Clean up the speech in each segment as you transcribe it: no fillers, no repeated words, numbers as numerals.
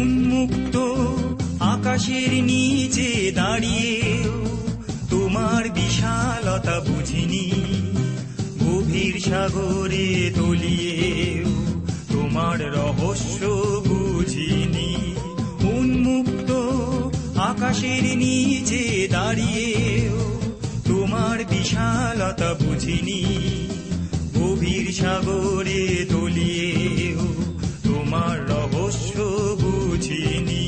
উন্মুক্ত আকাশের নিচে দাঁড়িয়ে তোমার বিশালতা বুঝিনি, গভীর সাগরে তলিয়েও তোমার রহস্য বুঝিনি। উন্মুক্ত আকাশের নিচে দাঁড়িয়েও তোমার বিশালতা বুঝিনি, গভীর সাগরে তলিয়েও তোমার রহস্য বুঝিনি।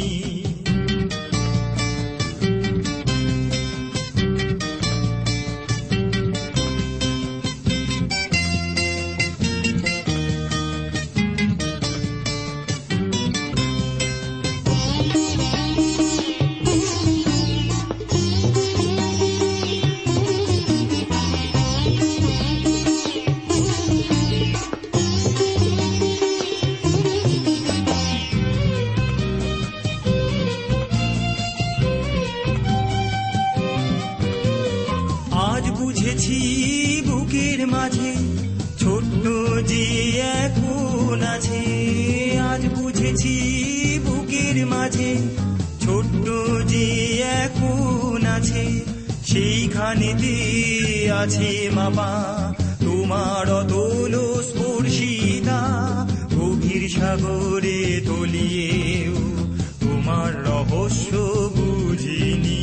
সেইখানেতে আছে মামা তোমার অতল স্পর্শিতা, গভীর সাগরে তলিয়েও তোমার রহস্য বুঝিনি।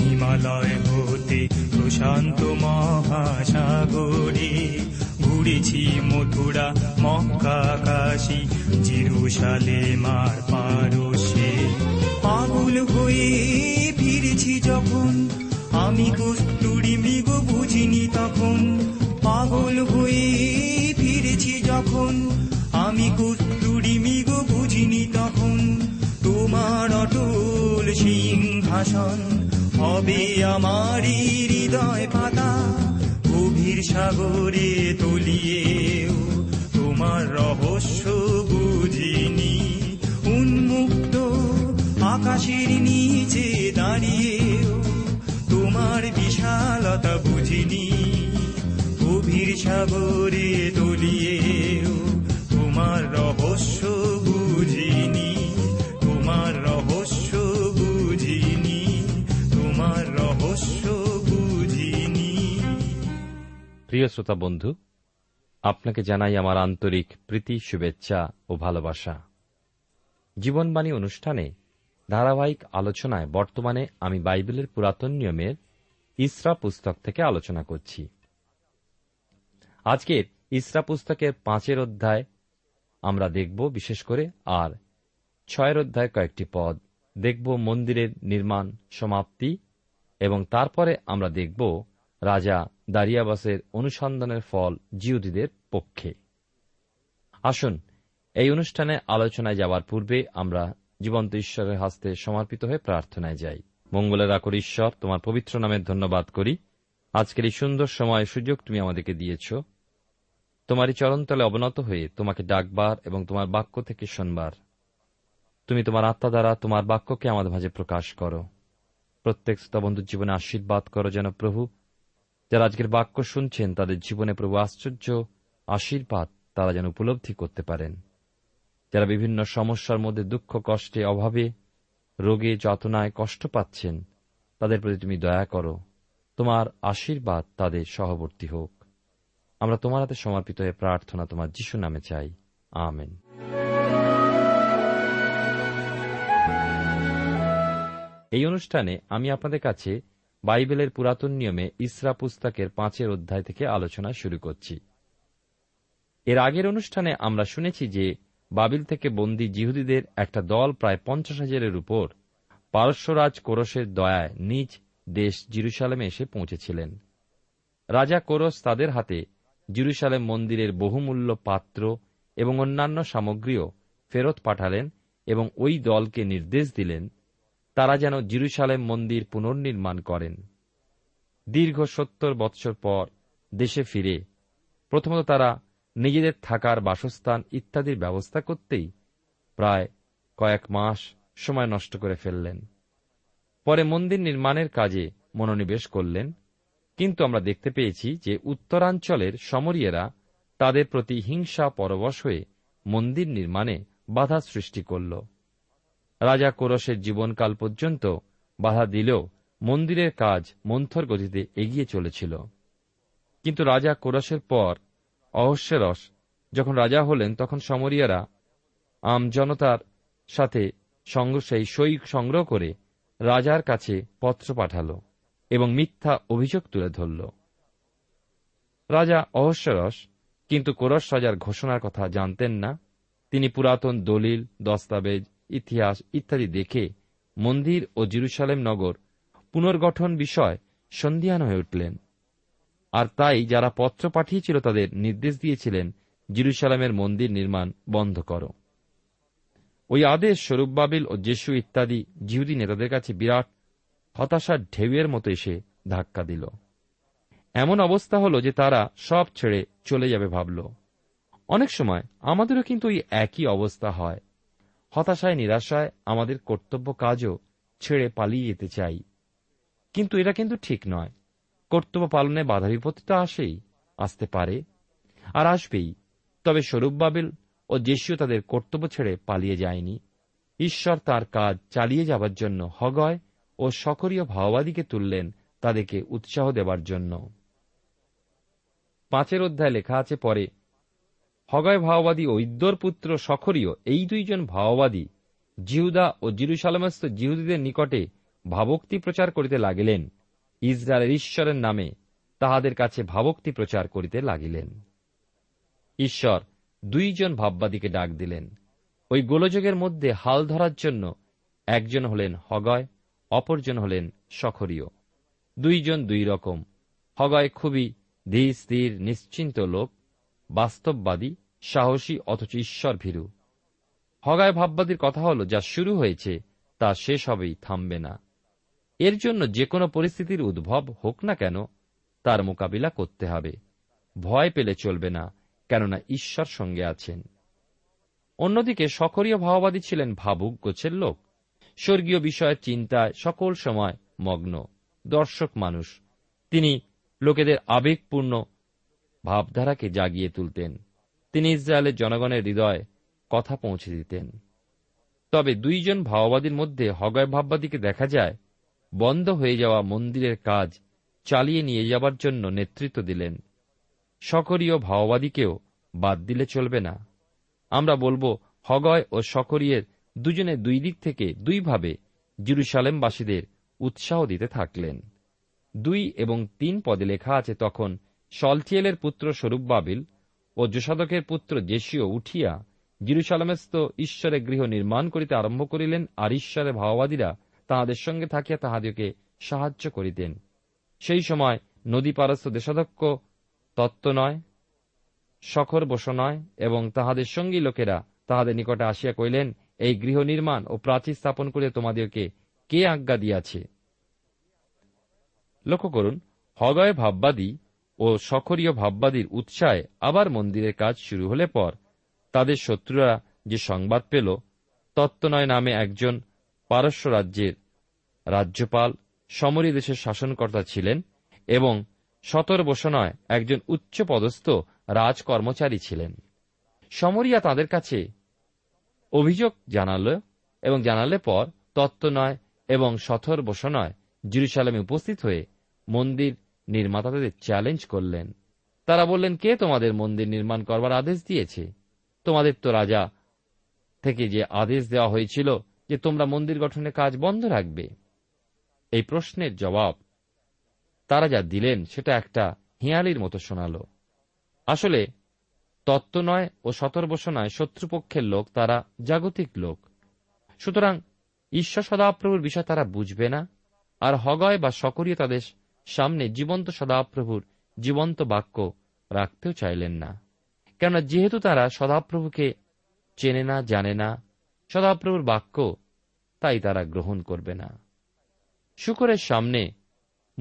হিমালয় হতে প্রশান্ত মহাসাগরে ঘুরেছি, মথুরা, মক্কা, কাশী, জেরুজালেম আর পারসে। পাগল হয়ে ফিরেছি যখন আমি, কস্তুরী মৃগ বুঝিনি তখন। পাগল হয়ে ফিরেছি যখন আমি, কস্তুরী মৃগ বুঝিনি তখন। তোমার অটল সিংহাসন হবে আমারই হৃদয় পাতা, গভীর সাগরে তলিয়েও তোমার রহস্য বুঝিনি। উন্মুক্ত আকাশের নিচে দাঁড়িয়েও তোমার বিশালতা বুঝিনি, গভীর সাগরে তলিয়েও তোমার রহস্য বুঝিনি। প্রিয় শ্রোতা বন্ধু, আপনাকে জানাই আমার আন্তরিক প্রীতি, শুভেচ্ছা ও ভালোবাসা। জীবনবাণী অনুষ্ঠানে ধারাবাহিক আলোচনায় বর্তমানে আমি বাইবেলের পুরাতন নিয়মের ইষ্রা পুস্তক থেকে আলোচনা করছি। আজকের ইষ্রা পুস্তকের 5 অধ্যায় আমরা দেখব বিশেষ করে, আর 6 অধ্যায় কয়েকটি পদ দেখব, মন্দিরের নির্মাণ সমাপ্তি, এবং তারপরে আমরা দেখব রাজা দারিয়াবাসের অনুসন্ধানের ফল জিহুদীদের পক্ষে। আসুন এই অনুষ্ঠানে আলোচনায় যাওয়ার পূর্বে আমরা জীবন্ত ঈশ্বরের হস্তে সমর্পিত হয়ে প্রার্থনায় যাই। মঙ্গলের আকর ঈশ্বর, তোমার পবিত্র নামের ধন্যবাদ করি। আজকের এই সুন্দর সময় সুযোগ তুমি আমাদেরকে দিয়েছ। তোমারই চরণতলে অবনত হয়ে তোমাকে ডাকবার এবং তোমার বাক্য থেকে শুনবার। তুমি তোমার আত্মা দ্বারা তোমার বাক্যকে আমাদের মাঝে প্রকাশ করো। প্রত্যেক শ্রোতাবন্ধুর জীবনে আশীর্বাদ করো, যেন প্রভু যারা আজকের বাক্য শুনছেন তাদের জীবনে প্রভু আশ্চর্য আশীর্বাদ তারা যেন উপলব্ধি করতে পারেন। যারা বিভিন্ন সমস্যার মধ্যে দুঃখ, কষ্টে, অভাবে, রোগে, যাতনায় কষ্ট পাচ্ছেন তাদের প্রতি তুমি দয়া করো। তোমার আশীর্বাদ তাদের সহবর্তী হোক। আমরা তোমার হাতে সমর্পিত হয়ে প্রার্থনা তোমার যিশু নামে চাই, আমেন। এই অনুষ্ঠানে আমি আপনাদের কাছে বাইবেলের পুরাতন নিয়মে ইষ্রা পুস্তকের 5 অধ্যায় থেকে আলোচনা শুরু করছি। এর আগের অনুষ্ঠানে আমরা শুনেছি যে বাবিল থেকে বন্দী জিহুদীদের একটা দল প্রায় 50,000 উপর পারস্যরাজ কোরসের দয়ায় নিজ দেশ জেরুসালেমে এসে পৌঁছেছিলেন। রাজা কোরস তাদের হাতে জেরুসালেম মন্দিরের বহুমূল্য পাত্র এবং অন্যান্য সামগ্রীও ফেরত পাঠালেন এবং ওই দলকে নির্দেশ দিলেন তারা যেন জেরুসালেম মন্দির পুনর্নির্মাণ করেন। দীর্ঘ 70 বৎসর পর দেশে ফিরে প্রথমত তারা নিজেদের থাকার বাসস্থান ইত্যাদির ব্যবস্থা করতেই প্রায় কয়েক মাস সময় নষ্ট করে ফেললেন। পরে মন্দির নির্মাণের কাজে মনোনিবেশ করলেন। কিন্তু আমরা দেখতে পেয়েছি যে উত্তরাঞ্চলের সমরিয়েরা তাদের প্রতি হিংসা পরবশ হয়ে মন্দির নির্মাণে বাধা সৃষ্টি করল। রাজা কোরসের জীবনকাল পর্যন্ত বাধা দিলেও মন্দিরের কাজ মন্থর গতিতে এগিয়ে চলেছিল। কিন্তু রাজা কোরসের পর অহস্যেরস যখন রাজা হলেন তখন সমরিয়ারা আমজনতার সাথে সংঘর্ষেই সৈনিক সংগ্রহ করে রাজার কাছে পত্র পাঠাল এবং মিথ্যা অভিযোগ তুলে ধরল। রাজা অহস্যেরস কিন্তু কোরস রাজার ঘোষণার কথা জানতেন না। তিনি পুরাতন দলিল, দস্তাবেজ, ইতিহাস ইত্যাদি দেখে মন্দির ও জেরুসালেম নগর পুনর্গঠন বিষয় সন্দিহান হয়ে উঠলেন। আর তাই যারা পত্র পাঠিয়েছিল তাদের নির্দেশ দিয়েছিলেন জেরুসালেমের মন্দির নির্মাণ বন্ধ করো। ওই আদেশ সরুব্বাবিল ও জেশু ইত্যাদি জিহুদি নেতাদের কাছে বিরাট হতাশার ঢেউয়ের মতো এসে ধাক্কা দিল। এমন অবস্থা হল যে তারা সব ছেড়ে চলে যাবে ভাবল। অনেক সময় আমাদেরও কিন্তু ওই একই অবস্থা হয়। হতাশায়, নিরাশায় আমাদের কর্তব্য কাজও ছেড়ে পালিয়ে যেতে চাই, কিন্তু এটা কিন্তু ঠিক নয়। কর্তব্য পালনে বাধা বিপত্তি তো আসতে পারে আর আসবেই। তবে সরুব্বাবিল ও জেশু তাদের কর্তব্য ছেড়ে পালিয়ে যায়নি। ঈশ্বর তার কাজ চালিয়ে যাবার জন্য হগয় ও সকরীয় ভাববাদীকে তুললেন তাদেরকে উৎসাহ দেবার জন্য। 5 অধ্যায়ে লেখা আছে, পরে হগয় ভাববাদী ও ইদ্দোর পুত্র সকরীয় এই দুইজন ভাববাদী জিহুদা ও জেরুসালেমস্থ জিহুদীদের নিকটে ভাবোক্তি প্রচার করিতে লাগিলেন, ইসরায়েলের ঈশ্বরের নামে তাহাদের কাছে ভাবোক্তি প্রচার করিতে লাগিলেন। ঈশ্বর দুইজন ভাববাদীকে ডাক দিলেন। ওই গোলযোগের মধ্যে হাল ধরার জন্য একজন হলেন হগয়, অপরজন হলেন সকরীয়। দুইজন দুই রকম। হগয় খুবই ধীর স্থির নিশ্চিন্ত লোক, বাস্তববাদী, সাহসী অথচ ঈশ্বর ভীরু। হগয় ভাববাদীর কথা হল যা শুরু হয়েছে তা শেষ হবেই, থামবে না। এর জন্য যে কোনো পরিস্থিতির উদ্ভব হোক না কেন তার মোকাবিলা করতে হবে। ভয় পেলে চলবে না, কেননা ঈশ্বর সঙ্গে আছেন। অন্যদিকে সকরীয় ভাববাদী ছিলেন ভাবুক গোছের লোক, স্বর্গীয় বিষয়ের চিন্তায় সকল সময় মগ্ন, দর্শক মানুষ। তিনি লোকেদের আবেগপূর্ণ ভাবধারাকে জাগিয়ে তুলতেন। তিনি ইসরায়েলের জনগণের হৃদয়ে কথা পৌঁছে দিতেন। তবে দুইজন ভাববাদীর মধ্যে হগয় ভাববাদীকে দেখা যায় বন্ধ হয়ে যাওয়া মন্দিরের কাজ চালিয়ে নিয়ে যাবার জন্য নেতৃত্ব দিলেন। সকরীয় ভাববাদীকেও বাদ দিলে চলবে না। আমরা বলব হগয় ও সকরীয়ের দুজনে দুই দিক থেকে দুইভাবে জেরুসালেমবাসীদের উৎসাহ দিতে থাকলেন। 2 এবং 3 পদে লেখা আছে, তখন সলচিয়েলের পুত্র সরুব্বাবিল ও যোসাদকের পুত্র জেশীয় উঠিয়া জেরুসালেমস্থ ঈশ্বরের গৃহ নির্মাণ করিতে আরম্ভ করিলেন, আর ঈশ্বরের ভাববাদীরা তাহাদের সঙ্গে থাকিয়া তাহাদেরকে সাহায্য করিতেন। সেই সময় নদী পারস্থ দেশাধ্যক্ষ তত্ত্ব নয়, সখর বস নয় এবং তাহাদের সঙ্গী লোকেরা তাহাদের নিকটে আসিয়া কইলেন, এই গৃহ নির্মাণ ও প্রাচীর স্থাপন করিয়া তোমাদেরকে কে আজ্ঞা দিয়াছে? লক্ষ্য করুন, হগয় ভাববাদী ও সখরীয় ভাববাদীর উৎসাহে আবার মন্দিরের কাজ শুরু হলে পর তাদের শত্রুরা যে সংবাদ পেল, তত্তনয় নামে একজন পারস্য রাজ্যের রাজ্যপাল সমরী দেশের শাসনকর্তা ছিলেন এবং সতর্বসনয় একজন উচ্চপদস্থ রাজকর্মচারী ছিলেন। সমরিয়া তাদের কাছে অভিযোগ জানাল এবং জানালে পর তত্তনয় এবং সতর্বসনয় জেরুজালেমে উপস্থিত হয়ে মন্দির নির্মাতাদের চ্যালেঞ্জ করলেন। তারা বললেন, কে তোমাদের মন্দির নির্মাণ করবার আদেশ দিয়েছে? তোমাদের তো রাজা থেকে যে আদেশ দেওয়া হয়েছিল যে তোমরা মন্দির গঠনের কাজ বন্ধ রাখবে। এই প্রশ্নের জবাব তারা যা দিলেন সেটা একটা হিয়ালির মতো শোনাল। আসলে তত্ত্বনয় ও সতর্বসনয় শত্রুপক্ষের লোক, তারা জাগতিক লোক, সুতরাং ঈশ্বর সদাপ্রভুর বিষয় তারা বুঝবে না। আর হগয় বা সকরীয় তাদের সামনে জীবন্ত সদাপ্রভুর জীবন্ত বাক্য রাখতেও চাইলেন না, কেননা যেহেতু তারা সদাপ্রভুকে চেনে না, জানে না সদাপ্রভুর বাক্য, তাই তারা গ্রহণ করবে না। শূকরের সামনে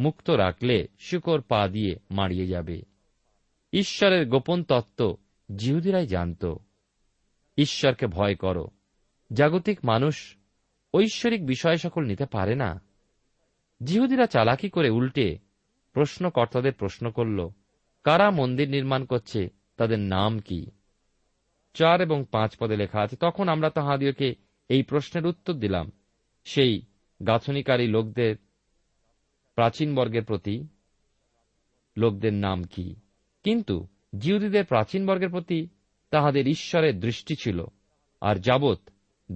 মুক্ত রাখলে শূকর পা দিয়ে মাড়িয়ে যাবে। ঈশ্বরের গোপন তত্ত্ব যিহুদিরাই জানত। ঈশ্বরকে ভয় কর। জাগতিক মানুষ ঐশ্বরিক বিষয় সকল নিতে পারে না। যিহুদিরা চালাকি করে উল্টে প্রশ্নকর্তাদের প্রশ্ন করল, কারা মন্দির নির্মাণ করছে, তাদের নাম কি? 4 এবং 5 পদে লেখা আছে, তখন আমরা তাহাদিওকে এই প্রশ্নের উত্তর দিলাম, সেই গাঁথনিকারী লোকদের প্রাচীনবর্গের প্রতি লোকদের নাম কি? কিন্তু যিহুদিদের প্রাচীনবর্গের প্রতি তাহাদের ঈশ্বরের দৃষ্টি ছিল, আর যাবৎ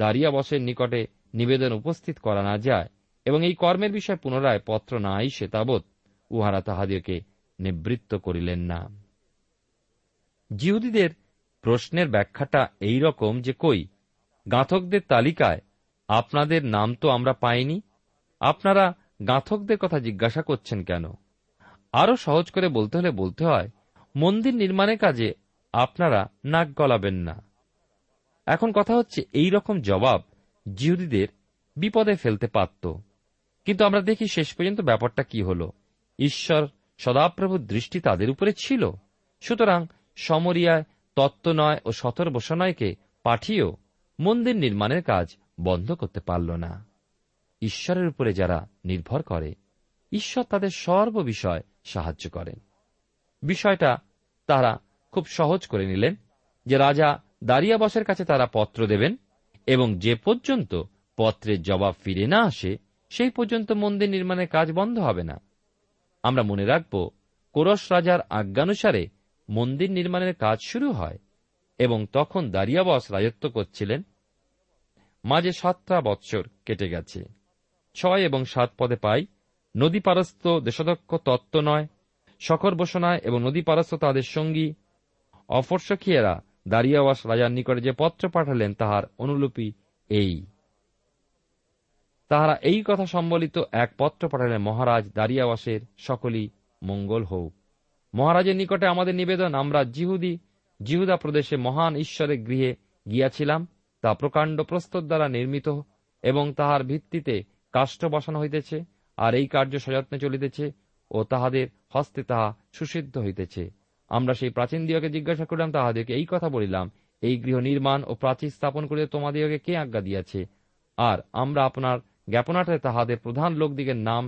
দারিয়াবসের নিকটে নিবেদন উপস্থিত করা না যায় এবং এই কর্মের বিষয়ে পুনরায় পত্র না আইসে তাবৎ উহারা তাহাদিওকে নিবৃত্ত করিলেন না। যিহুদিদের প্রশ্নের ব্যাখ্যাটা এই রকম যে, কই গাঁথকদের তালিকায় আপনাদের নাম তো আমরা পাইনি, আপনারা গাঁথকদের কথা জিজ্ঞাসা করছেন কেন? আরো সহজ করে বলতে হলে বলতে হয়, মন্দির নির্মাণের কাজে আপনারা নাক গলাবেন না। এখন কথা হচ্ছে, এই রকম জবাব যিহুদিদের বিপদে ফেলতে পারত, কিন্তু আমরা দেখি শেষ পর্যন্ত ব্যাপারটা কি হল। ঈশ্বর সদাপ্রভুর দৃষ্টি তাদের উপরে ছিল, সুতরাং সমরিয়ায় তত্ত্বনয় ও সতর্বসনয়কে পাঠিয়েও মন্দির নির্মাণের কাজ বন্ধ করতে পারল না। ঈশ্বরের উপরে যারা নির্ভর করে, ঈশ্বর তাদের সর্ববিষয়ে সাহায্য করেন। বিষয়টা তারা খুব সহজ করে নিলেন যে রাজা দারিয়াবসের কাছে তারা পত্র দেবেন এবং যে পর্যন্ত পত্রের জবাব ফিরে না আসে সেই পর্যন্ত মন্দির নির্মাণের কাজ বন্ধ হবে না। আমরা মনে রাখব, কোরস রাজার আজ্ঞানুসারে মন্দির নির্মাণের কাজ শুরু হয় এবং তখন দারিয়াবস রাজত্ব করছিলেন। মাঝে 7টা বৎসর কেটে গেছে। 6 এবং 7 পদে পাই, নদী পারস্থ দেশাধ্যক্ষ তত্ত্বনয়, সতর্বসনয় এবং নদী পারস্থ তাদের সঙ্গী অফরসখিয়েরা দারিয়াবস রাজার নিকটে যে পত্র পাঠালেন তাহার অনুলিপি এই। তাহারা এই কথা সম্বলিত এক পত্র পাঠালেন, মহারাজ দারিয়াবসের সকলই মঙ্গল হোক। মহারাজের নিকটে আমাদের নিবেদন, আমরা যিহুদা প্রদেশে মহান ঈশ্বরের গৃহে গিয়াছিলাম, তা প্রকাণ্ড প্রস্তর দ্বারা নির্মিত এবং তাহার ভিত্তিতে কাষ্ঠ বসানো হইতেছে, আর এই কার্য সযত্নে চলিতেছে ও তাহাদের হস্তে তাহা সুসিদ্ধ হইতেছে। আমরা সেই প্রাচীন দিওকে জিজ্ঞাসা করিলাম, তাহাদেরকে এই কথা বলিলাম, এই গৃহ নির্মাণ ও প্রাচীর স্থাপন করিতে তোমাদিওকে কে আজ্ঞা দিয়াছে? আর আমরা আপনার জ্ঞাপনার্থে তাহাদের প্রধান লোকদিগের নাম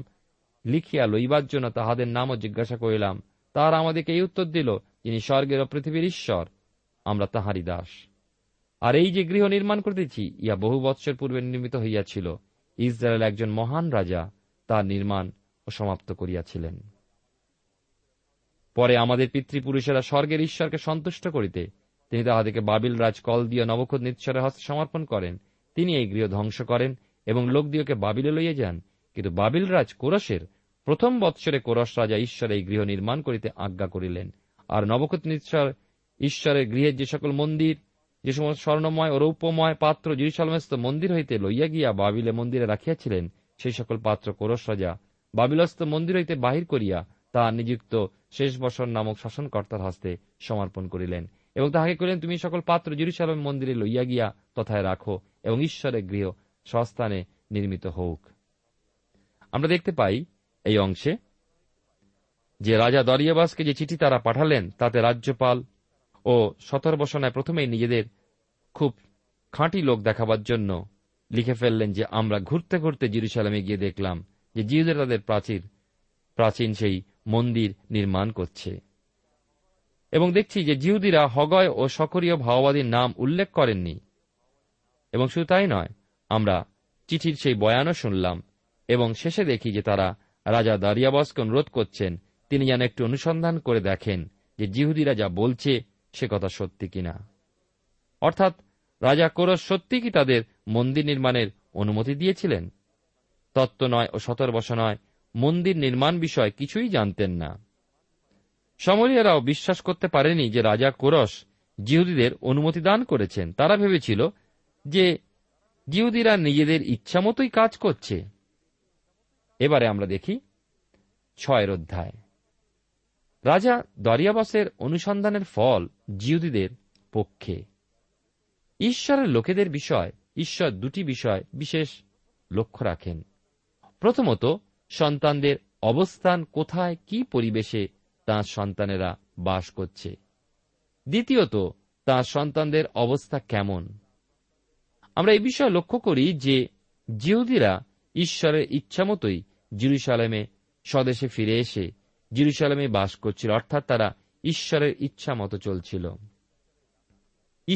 লিখিয়া লইবার জন্য তাহাদের নামও জিজ্ঞাসা করিলাম। তাহারা আমাদেরকে এই উত্তর দিল, যিনি স্বর্গের ও পৃথিবীর ঈশ্বর, আমরা তাহারই দাস। আর এই যে গৃহ নির্মাণ করিতেছি, ইয়া বহু বৎসর পূর্বে নির্মিত হইয়াছিল। ইসরায়েল একজন মহান রাজা তার নির্মাণ ও সমাপ্ত করিয়াছিলেন। পরে আমাদের পিতৃপুরুষেরা স্বর্গের ঈশ্বরকে সন্তুষ্ট করিতে তিনি তাহাদেরকে বাবিল রাজ কলদীয় নবুখদ্নেৎসরের হস্তে সমর্পণ করেন। তিনি এই গৃহ ধ্বংস করেন এবং লোকদিওকে বাবিলে লইয়া যান। কিন্তু বাবিল রাজ কোরসের 1ম বৎসরে কোরস রাজা ঈশ্বর এই গৃহ নির্মাণ করিতে আজ্ঞা করিলেন। আর নবুখদ্নেৎসর ঈশ্বরের গৃহের যে সকল মন্দির, যে সমস্ত স্বর্ণময় ও রৌপ্যময় পাত্র জেরুজালেমস্থ মন্দির হইতে লইয়া গিয়া বাবিলে মন্দিরে রাখিয়াছিলেন, সেই সকল পাত্র কোরস রাজা বাবিলস্থ মন্দির হইতে বাহির করিয়া তাহার নিযুক্ত শেষবসন নামক শাসনকর্তার হস্তে সমর্পণ করিলেন এবং তাহাকে কহিলেন, তুমি সকল পাত্র জেরুজালেম মন্দিরে লইয়া গিয়া তথায় রাখো এবং ঈশ্বরের গৃহ স্বস্থানে নির্মিত হোক। আমরা দেখতে পাই এই অংশে যে রাজা দরিয়াবাসকে যে চিঠি তারা পাঠালেন তাতে রাজ্যপাল ও সতর্বসনায় প্রথমেই নিজেদের খুব খাঁটি লোক দেখাবার জন্য লিখে ফেললেন যে আমরা ঘুরতে ঘুরতে জেরুজালেমে গিয়ে দেখলাম যে জিহুদা তাদের প্রাচীন সেই মন্দির নির্মাণ করছে, এবং দেখছি যে জিহুদিরা হগয় ও সকরীয় ভাওবাদীর নাম উল্লেখ করেননি। এবং শুধু তাই নয়, আমরা চিঠির সেই বয়ানও শুনলাম এবং শেষে দেখি যে তারা রাজা দারিয়াবাসকে অনুরোধ করছেন তিনি যেন একটু অনুসন্ধান করে দেখেন যে জিহুদিরা যা বলছে সে কথা সত্যি কিনা, অর্থাৎ রাজা কোরস সত্যি কি তাদের মন্দির নির্মাণের অনুমতি দিয়েছিলেন। তত্ত্বনয় ও সতর্বসনয় মন্দির নির্মাণ বিষয় কিছুই জানতেন না। সমরীয়রাও বিশ্বাস করতে পারেনি যে রাজা কোরস জিহুদিদের অনুমতি দান করেছেন। তারা ভেবেছিল যে জিহুদিরা নিজেদের ইচ্ছা মতোই কাজ করছে। এবারে আমরা দেখি 6 অধ্যায়। রাজা দরিয়াবাসের অনুসন্ধানের ফল জিহুদিদের পক্ষে। ঈশ্বরের লোকেদের বিষয় ঈশ্বর দুটি বিষয় বিশেষ লক্ষ্য রাখেন। প্রথমত, সন্তানদের অবস্থান কোথায়, কি পরিবেশে তাঁর সন্তানেরা বাস করছে। দ্বিতীয়ত, তাঁর সন্তানদের অবস্থা কেমন। আমরা এই বিষয়ে লক্ষ্য করি যে জিহুদিরা ঈশ্বরের ইচ্ছামতোই জেরুজালেমে স্বদেশে ফিরে এসে জেরুজালেমে বাস করছিল, অর্থাৎ তারা ঈশ্বরের ইচ্ছা মতো চলছিল।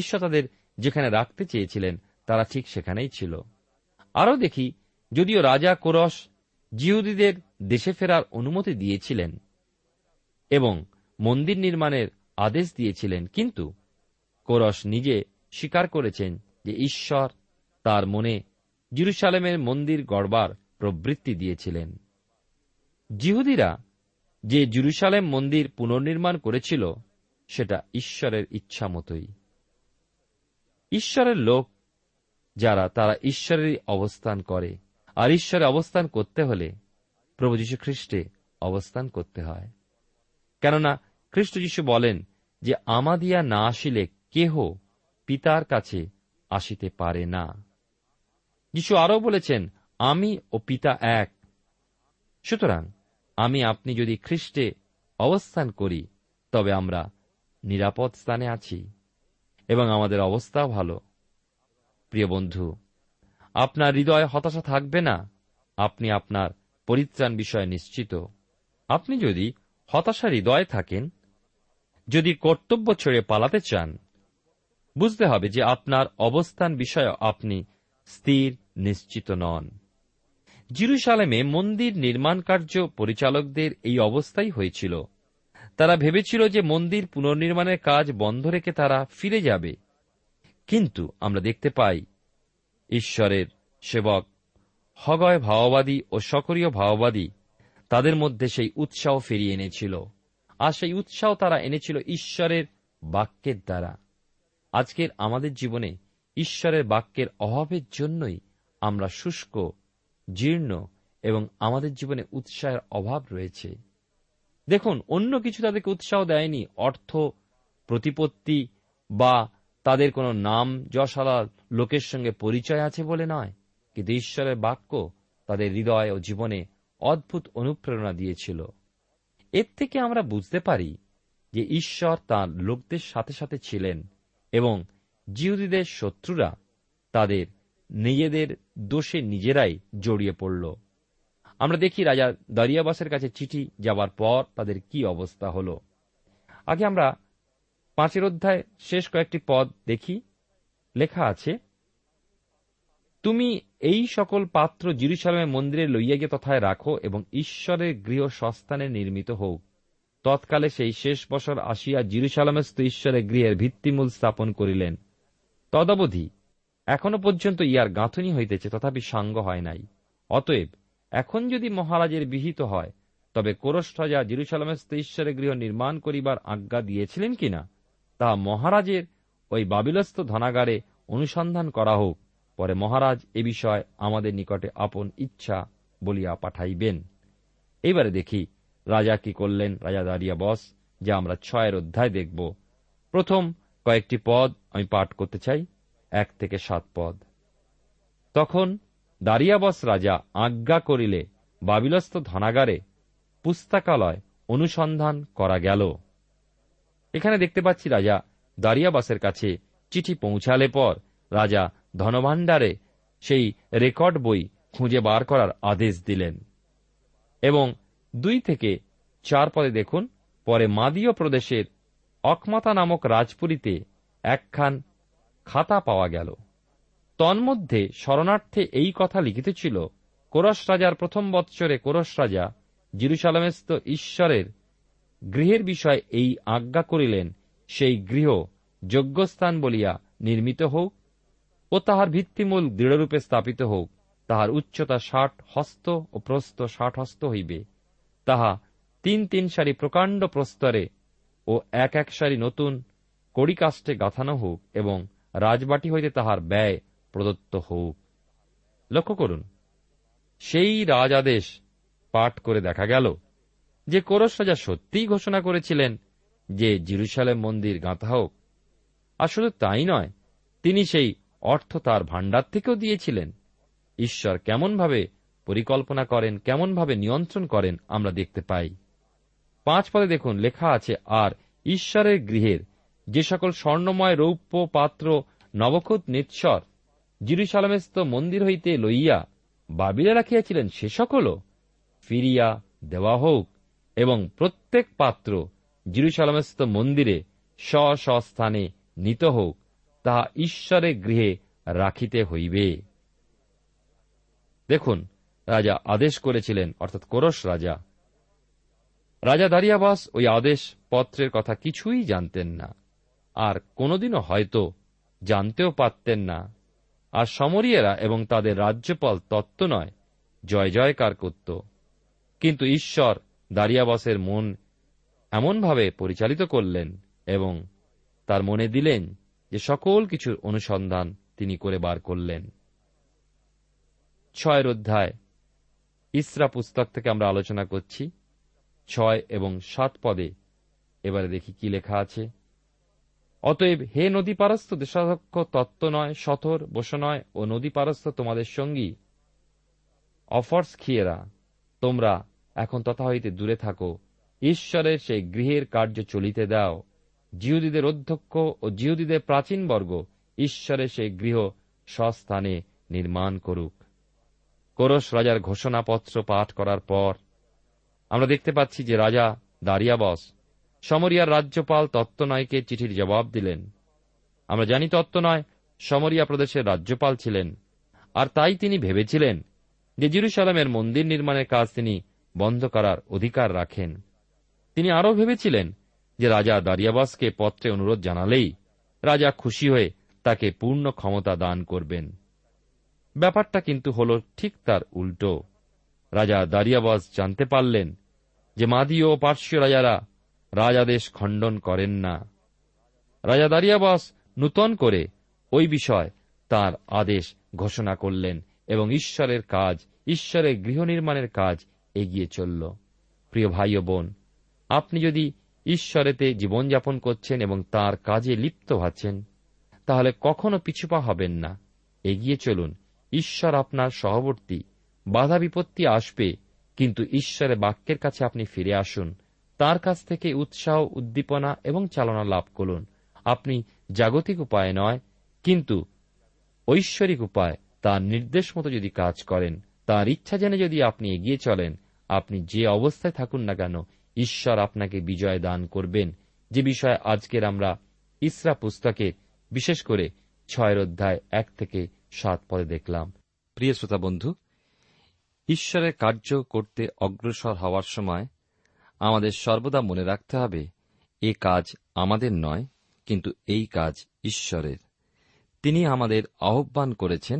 ঈশ্বর তাদের যেখানে রাখতে চেয়েছিলেন তারা ঠিক সেখানেই ছিল। আরও দেখি, যদিও রাজা কোরস জিহুদিদের দেশে ফেরার অনুমতি দিয়েছিলেন এবং মন্দির নির্মাণের আদেশ দিয়েছিলেন, কিন্তু কোরস নিজে স্বীকার করেছেন যে ঈশ্বর তার মনে জেরুজালেমের মন্দির গড়বার প্রবৃত্তি দিয়েছিলেন। জিহুদিরা যে জেরুজালেম মন্দির পুনর্নির্মাণ করেছিল সেটা ঈশ্বরের ইচ্ছা মতোই। ঈশ্বরের লোক যারা, তারা ঈশ্বরেরই অবস্থান করে, আর ঈশ্বরে অবস্থান করতে হলে প্রভু যীশু খ্রিস্টে অবস্থান করতে হয়। কেননা খ্রিস্ট যীশু বলেন যে আমাদিয়া না আসিলে কেহ পিতার কাছে আসিতে পারে না। যীশু আরও বলেছেন, আমি ও পিতা এক। সুতরাং আমি আপনি যদি খ্রিস্টে অবস্থান করি তবে আমরা নিরাপদ স্থানে আছি এবং আমাদের অবস্থা ভালো। প্রিয় বন্ধু, আপনার হৃদয়ে হতাশা থাকবে না। আপনি আপনার পরিত্রাণ বিষয়ে নিশ্চিত। আপনি যদি হতাশা হৃদয়ে থাকেন, যদি কর্তব্য ছেড়ে পালাতে চান, বুঝতে হবে যে আপনার অবস্থান বিষয়ে আপনি স্থির নিশ্চিত নন। জেরুজালেমে মন্দির নির্মাণ কার্য পরিচালকদের এই অবস্থাই হয়েছিল। তারা ভেবেছিল যে মন্দির পুনর্নির্মাণের কাজ বন্ধ রেখে তারা ফিরে যাবে, কিন্তু আমরা দেখতে পাই ঈশ্বরের সেবক হগয় ভাওবাদী ও সকরীয় ভাওবাদী তাদের মধ্যে সেই উৎসাহ ফিরিয়ে এনেছিল, আর সেই উৎসাহ তারা এনেছিল ঈশ্বরের বাক্যের দ্বারা। আজকের আমাদের জীবনে ঈশ্বরের বাক্যের অভাবের জন্যই আমরা শুষ্ক, জীর্ণ এবং আমাদের জীবনে উৎসাহের অভাব রয়েছে। দেখুন, অন্য কিছু তাদেরকে উৎসাহ দেয়নি, অর্থ, প্রতিপত্তি বা তাদের কোনো নাম যশালা লোকের সঙ্গে পরিচয় আছে বলে নয়, কিন্তু ঈশ্বরের বাক্য তাদের হৃদয় ও জীবনে অদ্ভুত অনুপ্রেরণা দিয়েছিল। এর থেকে আমরা বুঝতে পারি যে ঈশ্বর তাঁর লোকদের সাথে সাথে ছিলেন এবং জিহুদীদের শত্রুরা তাদের নিজেদের দোষে নিজেরাই জড়িয়ে পড়ল। আমরা দেখি রাজা দরিয়াবাসের কাছে চিঠি যাবার পর তাদের কি অবস্থা হল। আগে আমরা 5 অধ্যায় শেষ কয়েকটি পদ দেখি। লেখা আছে, তুমি এই সকল পাত্র জেরুজালেমের মন্দিরে লইয়া গিয়ে তথায় রাখো এবং ঈশ্বরের গৃহ সস্থানে নির্মিত হোক। তৎকালে সেই শেষ বছর আসিয়া জেরুজালেমস্থ ঈশ্বরের গৃহের ভিত্তিমূল স্থাপন করিলেন। তদবধি এখনো পর্যন্ত ইয়ার গাঁথনি হইতেছে, তথাপি সাঙ্গ হয় নাই। অতএব এখন যদি মহারাজের বিহিত হয় তবে কোরস রাজা জেরুজালেমস্থ ঈশ্বরের গৃহ নির্মাণ করিবার আজ্ঞা দিয়েছিলেন কিনা তা মহারাজের ওই বাবিলস্থ ধনাগারে অনুসন্ধান করা হোক। পরে মহারাজ এ বিষয়ে আমাদের নিকটে আপন ইচ্ছা বলিয়া পাঠাইবেন। এইবারে দেখি রাজা কি করলেন, রাজা দরিয়াবাস, যা আমরা 6 অধ্যায় দেখব। প্রথম কয়েকটি পদ আমি পাঠ করতে চাই, 1-7 পদ। তখন দরিয়াবাস রাজা আজ্ঞা করিলে বাবিলস্থ ধনাগারে পুস্তকালয় অনুসন্ধান করা গেল। এখানে দেখতে পাচ্ছি রাজা দারিয়াবাসের কাছে চিঠি পৌঁছালে পর রাজা ধনভাণ্ডারে সেই রেকর্ড বই খুঁজে বার করার আদেশ দিলেন। এবং 2-4 পদে দেখুন, পরে মাদীয় প্রদেশের অকমাতা নামক রাজপুরীতে একখান খাতা পাওয়া গেল, তন্মধ্যে শরণার্থে এই কথা লিখিত ছিল, কোরস রাজার প্রথম বৎসরে কোরস রাজা জেরুসালেমস্থ ঈশ্বরের গৃহের বিষয়ে এই আজ্ঞা করিলেন, সেই গৃহ যজ্ঞস্থান বলিয়া নির্মিত হোক ও তাহার ভিত্তিমূল দৃঢ়রূপে স্থাপিত হোক, তাহার উচ্চতা 60 হস্ত ও প্রস্থ 60 হস্ত হইবে, তাহা 3-3 সারি প্রকাণ্ড প্রস্তরে ও 1-1 সারি নতুন কড়িকাষ্ঠে গাঁথানো হোক এবং রাজবাটি হইতে তাহার ব্যয় প্রদত্ত হোক। লক্ষ্য করুন, সেই রাজাদেশ পাঠ করে দেখা গেল যে কোরস রাজা সত্যিই ঘোষণা করেছিলেন যে জেরুসালেম মন্দির গাঁথা হোক। আর শুধু তাই নয়, তিনি সেই অর্থ তার ভাণ্ডার থেকেও দিয়েছিলেন। ঈশ্বর কেমনভাবে পরিকল্পনা করেন, কেমনভাবে নিয়ন্ত্রণ করেন আমরা দেখতে পাই। 5 পদে দেখুন লেখা আছে, আর ঈশ্বরের গৃহের যে সকল স্বর্ণময় রৌপ্য পাত্র নবখুত নিৎসর জেরুসালেমস্থ মন্দির হইতে লইয়া বাবিলে রাখিয়াছিলেন, সে সকলও ফিরিয়া দেওয়া হোক এবং প্রত্যেক পাত্র জেরুসালেমস্থ মন্দিরে স্বস্থানে নিত হোক, তাহা ঈশ্বরের গৃহে রাখিতে হইবে। দেখুন, রাজা আদেশ করেছিলেন, অর্থাৎ কোরস রাজা। রাজা দারিয়াবাস ওই আদেশ পত্রের কথা কিছুই জানতেন না, আর কোনোদিনও হয়তো জানতেও পারতেন না। আর সমরিয়েরা এবং তাদের রাজ্যপাল তত্ত্ব নয় জয় জয়কার করত, কিন্তু ঈশ্বর দারিয়াবাসের মন এমনভাবে পরিচালিত করলেন এবং তার মনে দিলেন যে সকল কিছুর অনুসন্ধান তিনি করে বার করলেন। 6 অধ্যায় ইষ্রা পুস্তক থেকে আমরা আলোচনা করছি, 6 এবং 7 পদে এবারে দেখি কি লেখা আছে। অতএব হে নদী পারস্থ দেশাধ্যক্ষ, তত্ত্ব নয়, সথর বসনয় ও নদী পারস্থ তোমাদের সঙ্গী অফর্স খিয়েরা, তোমরা এখন তথা হইতে দূরে থাকো, ঈশ্বরের সেই গৃহের কার্য চলিতে দাও। জিহুদীদের অধ্যক্ষ ও জিহুদীদের প্রাচীনবর্গ ঈশ্বরের সেই গৃহ স্বস্থানে নির্মাণ করুক। কোরস রাজার ঘোষণাপত্র পাঠ করার পর আমরা দেখতে পাচ্ছি যে রাজা দারিয়াবাস সমরিয়ার রাজ্যপাল তত্তনয়কে চিঠির জবাব দিলেন। আমরা জানি তত্তনয় সমরিয়া প্রদেশের রাজ্যপাল ছিলেন, আর তাই তিনি ভেবেছিলেন যে জেরুসালেমের মন্দির নির্মাণের কাজ তিনি বন্ধ করার অধিকার রাখেন। তিনি আরও ভেবেছিলেন যে রাজা দারিয়াবাসকে পত্রে অনুরোধ জানালেই রাজা খুশি হয়ে তাকে পূর্ণ ক্ষমতা দান করবেন। ব্যাপারটা কিন্তু হল ঠিক তার উল্টো। রাজা দারিয়াবাস জানতে পারলেন যে মাদীয় ও পার্শ্বীয় রাজারা রাজাদেশ খণ্ডন করেন না। রাজা দারিয়াবাস নূতন করে ওই বিষয় তার আদেশ ঘোষণা করলেন এবং ঈশ্বরের কাজ, ঈশ্বরের গৃহ নির্মাণের কাজ এগিয়ে চলল। প্রিয় ভাই ও বোন, আপনি যদি ঈশ্বরেতে জীবনযাপন করছেন এবং তাঁর কাজে লিপ্ত আছেন, তাহলে কখনো পিছুপা হবেন না, এগিয়ে চলুন। ঈশ্বর আপনার সহবর্তী, বাধা বিপত্তি আসবে, কিন্তু ঈশ্বরের বাক্যের কাছে আপনি ফিরে আসুন, তাঁর কাছ থেকে উৎসাহ, উদ্দীপনা এবং চালনা লাভ করুন। আপনি জাগতিক উপায়ে নয়, কিন্তু ঐশ্বরিক উপায় তাঁর নির্দেশ মতো যদি কাজ করেন, তাঁর ইচ্ছা জেনে যদি আপনি এগিয়ে চলেন, আপনি যে অবস্থায় থাকুন না কেন ঈশ্বর আপনাকে বিজয় দান করবেন। যে বিষয়ে আজকের আমরা ইষ্রা পুস্তকে বিশেষ করে 6 অধ্যায় 1-7 পদে দেখলাম। প্রিয় শ্রোতা বন্ধু, ঈশ্বরের কার্য করতে অগ্রসর হওয়ার সময় আমাদের সর্বদা মনে রাখতে হবে, এ কাজ আমাদের নয়, কিন্তু এই কাজ ঈশ্বরের। তিনি আমাদের আহ্বান করেছেন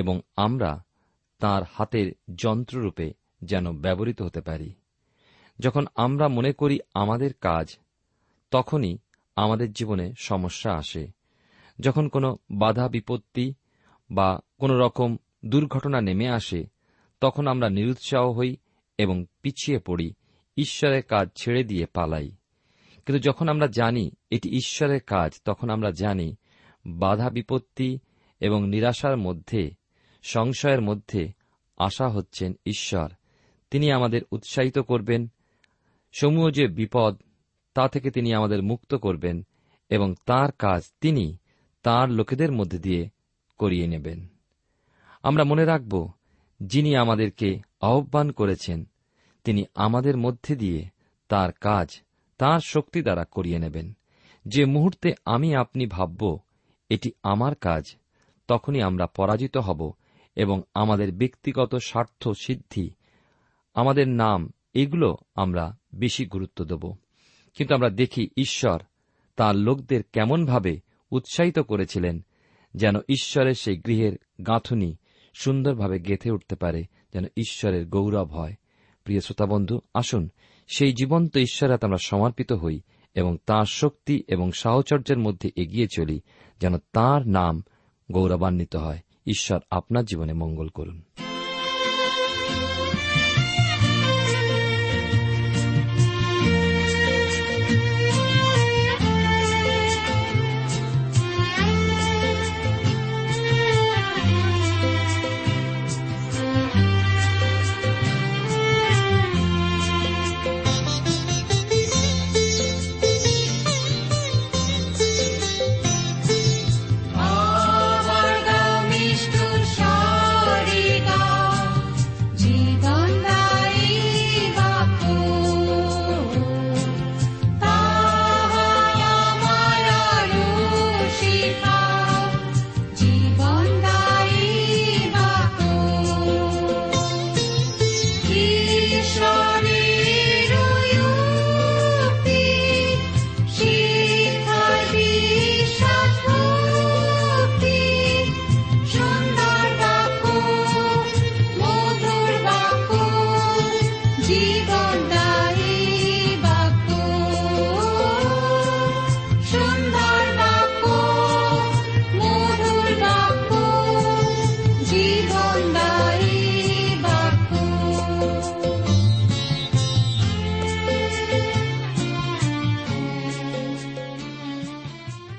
এবং আমরা তাঁর হাতের যন্ত্ররূপে যেন ব্যবহৃত হতে পারি। যখন আমরা মনে করি আমাদের কাজ, তখনই আমাদের জীবনে সমস্যা আসে। যখন কোনো বাধা বিপত্তি বা কোনো রকম দুর্ঘটনা নেমে আসে, তখন আমরা নিরুৎসাহ হই এবং পিছিয়ে পড়ি, ঈশ্বরের কাজ ছেড়ে দিয়ে পালাই। কিন্তু যখন আমরা জানি এটি ঈশ্বরের কাজ, তখন আমরা জানি বাধা বিপত্তি এবং নিরাশার মধ্যে, সংশয়ের মধ্যে আশা হচ্ছেন ঈশ্বর। তিনি আমাদের উৎসাহিত করবেন, সমূহ যে বিপদ তা থেকে তিনি আমাদের মুক্ত করবেন এবং তার কাজ তিনি তাঁর লোকেদের মধ্যে দিয়ে করিয়ে নেবেন। আমরা মনে রাখব, যিনি আমাদেরকে আহ্বান করেছেন তিনি আমাদের মধ্যে দিয়ে তার কাজ তাঁর শক্তি দ্বারা করিয়ে নেবেন। যে মুহূর্তে আমি আপনি ভাবব এটি আমার কাজ, তখনই আমরা পরাজিত হব এবং আমাদের ব্যক্তিগত স্বার্থ সিদ্ধি, আমাদের নাম, এগুলো আমরা বেশি গুরুত্ব দেব। কিন্তু আমরা দেখি ঈশ্বর তাঁর লোকদের কেমনভাবে উৎসাহিত করেছিলেন যেন ঈশ্বরের সেই গৃহের গাঁথুনি সুন্দরভাবে গেঁথে উঠতে পারে, যেন ঈশ্বরের গৌরব হয়। প্রিয় শ্রোতাবন্ধু, আসুন সেই জীবন্ত ঈশ্বরের হাতে আমরা সমর্পিত হই এবং তাঁর শক্তি এবং সাহচর্যের মধ্যে এগিয়ে চলি, যেন তাঁর নাম গৌরবান্বিত হয়। ঈশ্বর আপনার জীবনে মঙ্গল করুন।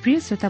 প্রিয় শ্রোতা